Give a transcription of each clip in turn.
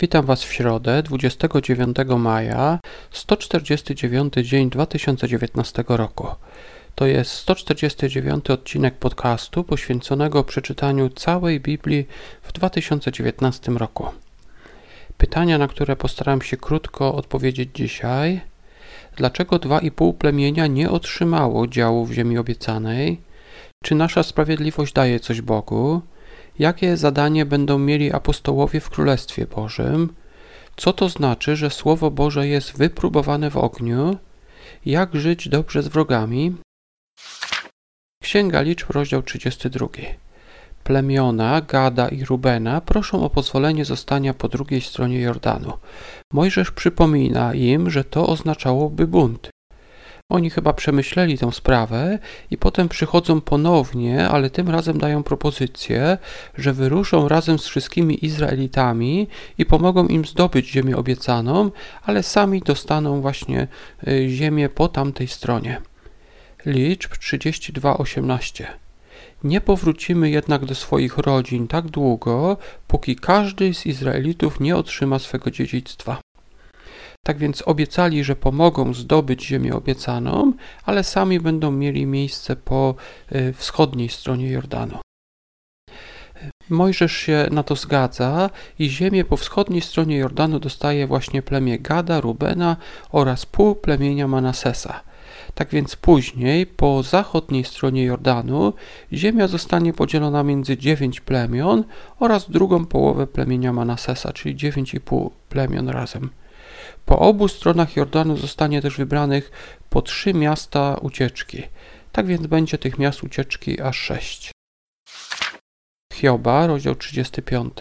Witam Was w środę, 29 maja, 149 dzień 2019 roku. To jest 149 odcinek podcastu poświęconego przeczytaniu całej Biblii w 2019 roku. Pytania, na które postaram się krótko odpowiedzieć dzisiaj. Dlaczego 2,5 plemienia nie otrzymało działu w ziemi obiecanej? Czy nasza sprawiedliwość daje coś Bogu? Jakie zadanie będą mieli apostołowie w Królestwie Bożym? Co to znaczy, że Słowo Boże jest wypróbowane w ogniu? Jak żyć dobrze z wrogami? Księga Liczb, rozdział 32. Plemiona Gada i Rubena proszą o pozwolenie zostania po drugiej stronie Jordanu. Mojżesz przypomina im, że to oznaczałoby bunt. Oni chyba przemyśleli tę sprawę i potem przychodzą ponownie, ale tym razem dają propozycję, że wyruszą razem z wszystkimi Izraelitami i pomogą im zdobyć ziemię obiecaną, ale sami dostaną właśnie ziemię po tamtej stronie. Liczb 32:18. Nie powrócimy jednak do swoich rodzin tak długo, póki każdy z Izraelitów nie otrzyma swego dziedzictwa. Tak więc obiecali, że pomogą zdobyć ziemię obiecaną, ale sami będą mieli miejsce po wschodniej stronie Jordanu. Mojżesz się na to zgadza i ziemię po wschodniej stronie Jordanu dostaje właśnie plemię Gada, Rubena oraz pół plemienia Manasesa. Tak więc później, po zachodniej stronie Jordanu, ziemia zostanie podzielona między 9 plemion oraz drugą połowę plemienia Manasesa, czyli 9,5 plemion razem. Po obu stronach Jordanu zostanie też wybranych po 3 miasta ucieczki. Tak więc będzie tych miast ucieczki aż 6. Hioba, rozdział 35.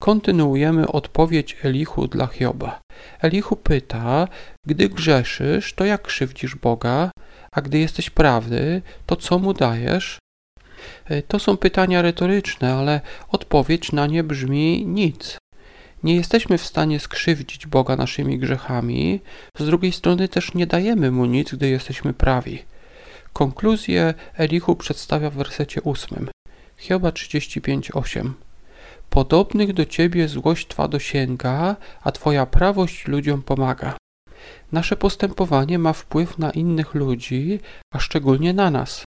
Kontynuujemy odpowiedź Elihu dla Hioba. Elihu pyta, gdy grzeszysz, to jak krzywdzisz Boga, a gdy jesteś prawdy, to co mu dajesz? To są pytania retoryczne, ale odpowiedź na nie brzmi nic. Nie jesteśmy w stanie skrzywdzić Boga naszymi grzechami, z drugiej strony też nie dajemy Mu nic, gdy jesteśmy prawi. Konkluzję Elihu przedstawia w wersecie 8. Hioba 35:8. Podobnych do Ciebie złość Twa dosięga, a Twoja prawość ludziom pomaga. Nasze postępowanie ma wpływ na innych ludzi, a szczególnie na nas.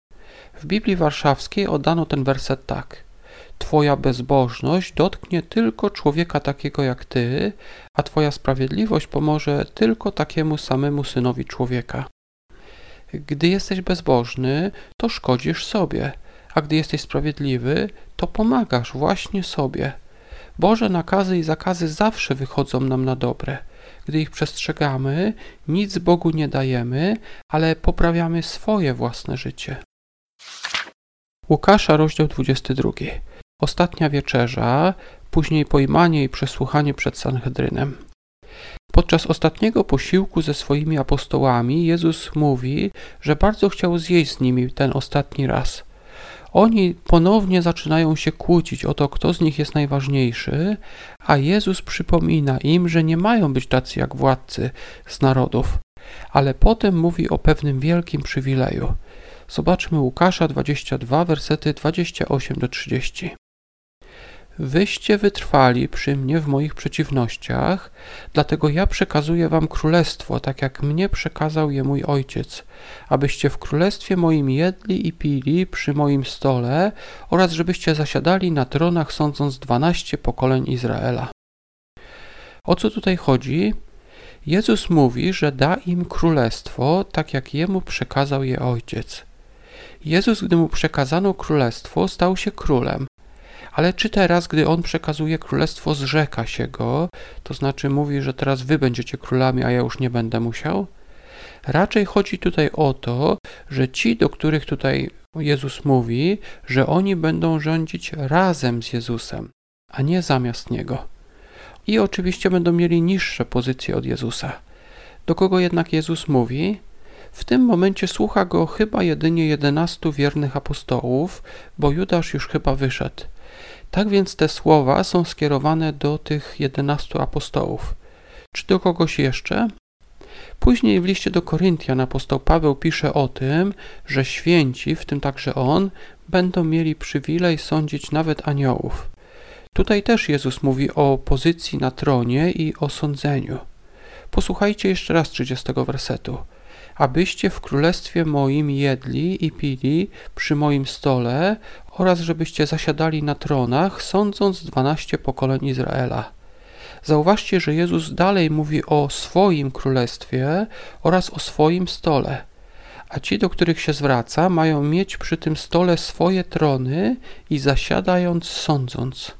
W Biblii Warszawskiej oddano ten werset tak. Twoja bezbożność dotknie tylko człowieka takiego jak Ty, a Twoja sprawiedliwość pomoże tylko takiemu samemu synowi człowieka. Gdy jesteś bezbożny, to szkodzisz sobie, a gdy jesteś sprawiedliwy, to pomagasz właśnie sobie. Boże nakazy i zakazy zawsze wychodzą nam na dobre. Gdy ich przestrzegamy, nic Bogu nie dajemy, ale poprawiamy swoje własne życie. Łukasza, rozdział 22. Ostatnia wieczerza, później pojmanie i przesłuchanie przed Sanhedrynem. Podczas ostatniego posiłku ze swoimi apostołami Jezus mówi, że bardzo chciał zjeść z nimi ten ostatni raz. Oni ponownie zaczynają się kłócić o to, kto z nich jest najważniejszy, a Jezus przypomina im, że nie mają być tacy jak władcy z narodów, ale potem mówi o pewnym wielkim przywileju. Zobaczmy Łukasza 22, wersety 28-30. Wyście wytrwali przy mnie w moich przeciwnościach, dlatego ja przekazuję wam królestwo, tak jak mnie przekazał je mój ojciec, abyście w królestwie moim jedli i pili przy moim stole oraz żebyście zasiadali na tronach sądząc 12 pokoleń Izraela. O co tutaj chodzi? Jezus mówi, że da im królestwo, tak jak jemu przekazał je ojciec. Jezus, gdy mu przekazano królestwo, stał się królem. Ale czy teraz, gdy on przekazuje królestwo, zrzeka się go, to znaczy mówi, że teraz wy będziecie królami, a ja już nie będę musiał? Raczej chodzi tutaj o to, że ci, do których tutaj Jezus mówi, że oni będą rządzić razem z Jezusem, a nie zamiast Niego. I oczywiście będą mieli niższe pozycje od Jezusa. Do kogo jednak Jezus mówi? W tym momencie słucha go chyba jedynie 11 wiernych apostołów, bo Judasz już chyba wyszedł. Tak więc te słowa są skierowane do tych 11 apostołów. Czy do kogoś jeszcze? Później w liście do Koryntian apostoł Paweł pisze o tym, że święci, w tym także on, będą mieli przywilej sądzić nawet aniołów. Tutaj też Jezus mówi o pozycji na tronie i o sądzeniu. Posłuchajcie jeszcze raz 30 wersetu. Abyście w królestwie moim jedli i pili przy moim stole oraz żebyście zasiadali na tronach, sądząc 12 pokoleń Izraela. Zauważcie, że Jezus dalej mówi o swoim królestwie oraz o swoim stole. A ci, do których się zwraca, mają mieć przy tym stole swoje trony i zasiadając, sądząc.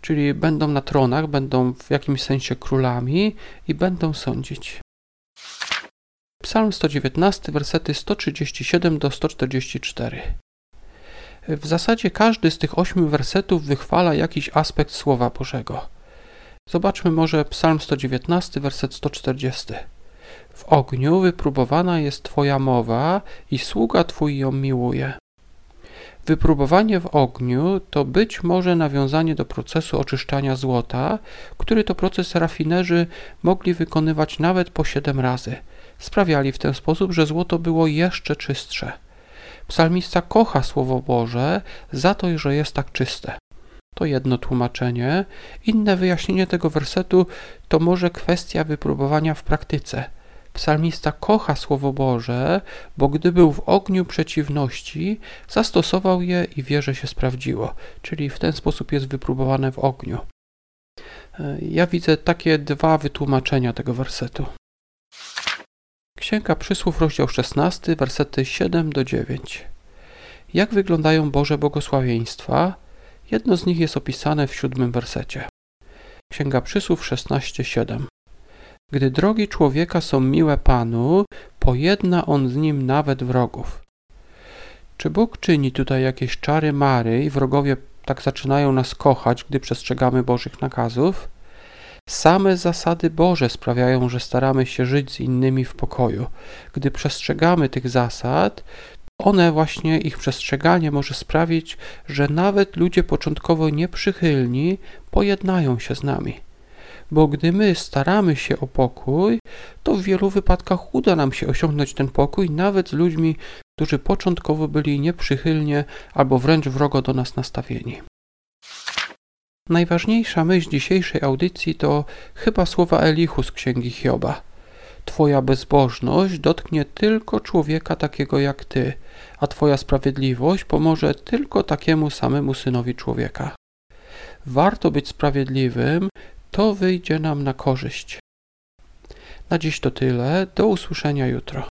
Czyli będą na tronach, będą w jakimś sensie królami i będą sądzić. Psalm 119, wersety 137 do 144. W zasadzie każdy z tych 8 wersetów wychwala jakiś aspekt Słowa Bożego. Zobaczmy może Psalm 119, werset 140. W ogniu wypróbowana jest Twoja mowa i sługa Twój ją miłuje. Wypróbowanie w ogniu to być może nawiązanie do procesu oczyszczania złota, który to proces rafinerzy mogli wykonywać nawet po 7 razy. Sprawiali w ten sposób, że złoto było jeszcze czystsze. Psalmista kocha Słowo Boże za to, że jest tak czyste. To jedno tłumaczenie. Inne wyjaśnienie tego wersetu to może kwestia wypróbowania w praktyce. Psalmista kocha Słowo Boże, bo gdy był w ogniu przeciwności, zastosował je i wie, że się sprawdziło. Czyli w ten sposób jest wypróbowane w ogniu. Ja widzę takie 2 wytłumaczenia tego wersetu. Księga Przysłów, rozdział 16, wersety 7 do 9. Jak wyglądają Boże błogosławieństwa? Jedno z nich jest opisane w 7 wersecie. Księga Przysłów 16:7. Gdy drogi człowieka są miłe Panu, pojedna on z nim nawet wrogów. Czy Bóg czyni tutaj jakieś czary mary i wrogowie tak zaczynają nas kochać, gdy przestrzegamy Bożych nakazów? Same zasady Boże sprawiają, że staramy się żyć z innymi w pokoju. Gdy przestrzegamy tych zasad, ich przestrzeganie może sprawić, że nawet ludzie początkowo nieprzychylni pojednają się z nami. Bo gdy my staramy się o pokój, to w wielu wypadkach uda nam się osiągnąć ten pokój nawet z ludźmi, którzy początkowo byli nieprzychylnie albo wręcz wrogo do nas nastawieni. Najważniejsza myśl dzisiejszej audycji to chyba słowa Elihu z Księgi Hioba. Twoja bezbożność dotknie tylko człowieka takiego jak ty, a twoja sprawiedliwość pomoże tylko takiemu samemu synowi człowieka. Warto być sprawiedliwym, to wyjdzie nam na korzyść. Na dziś to tyle, do usłyszenia jutro.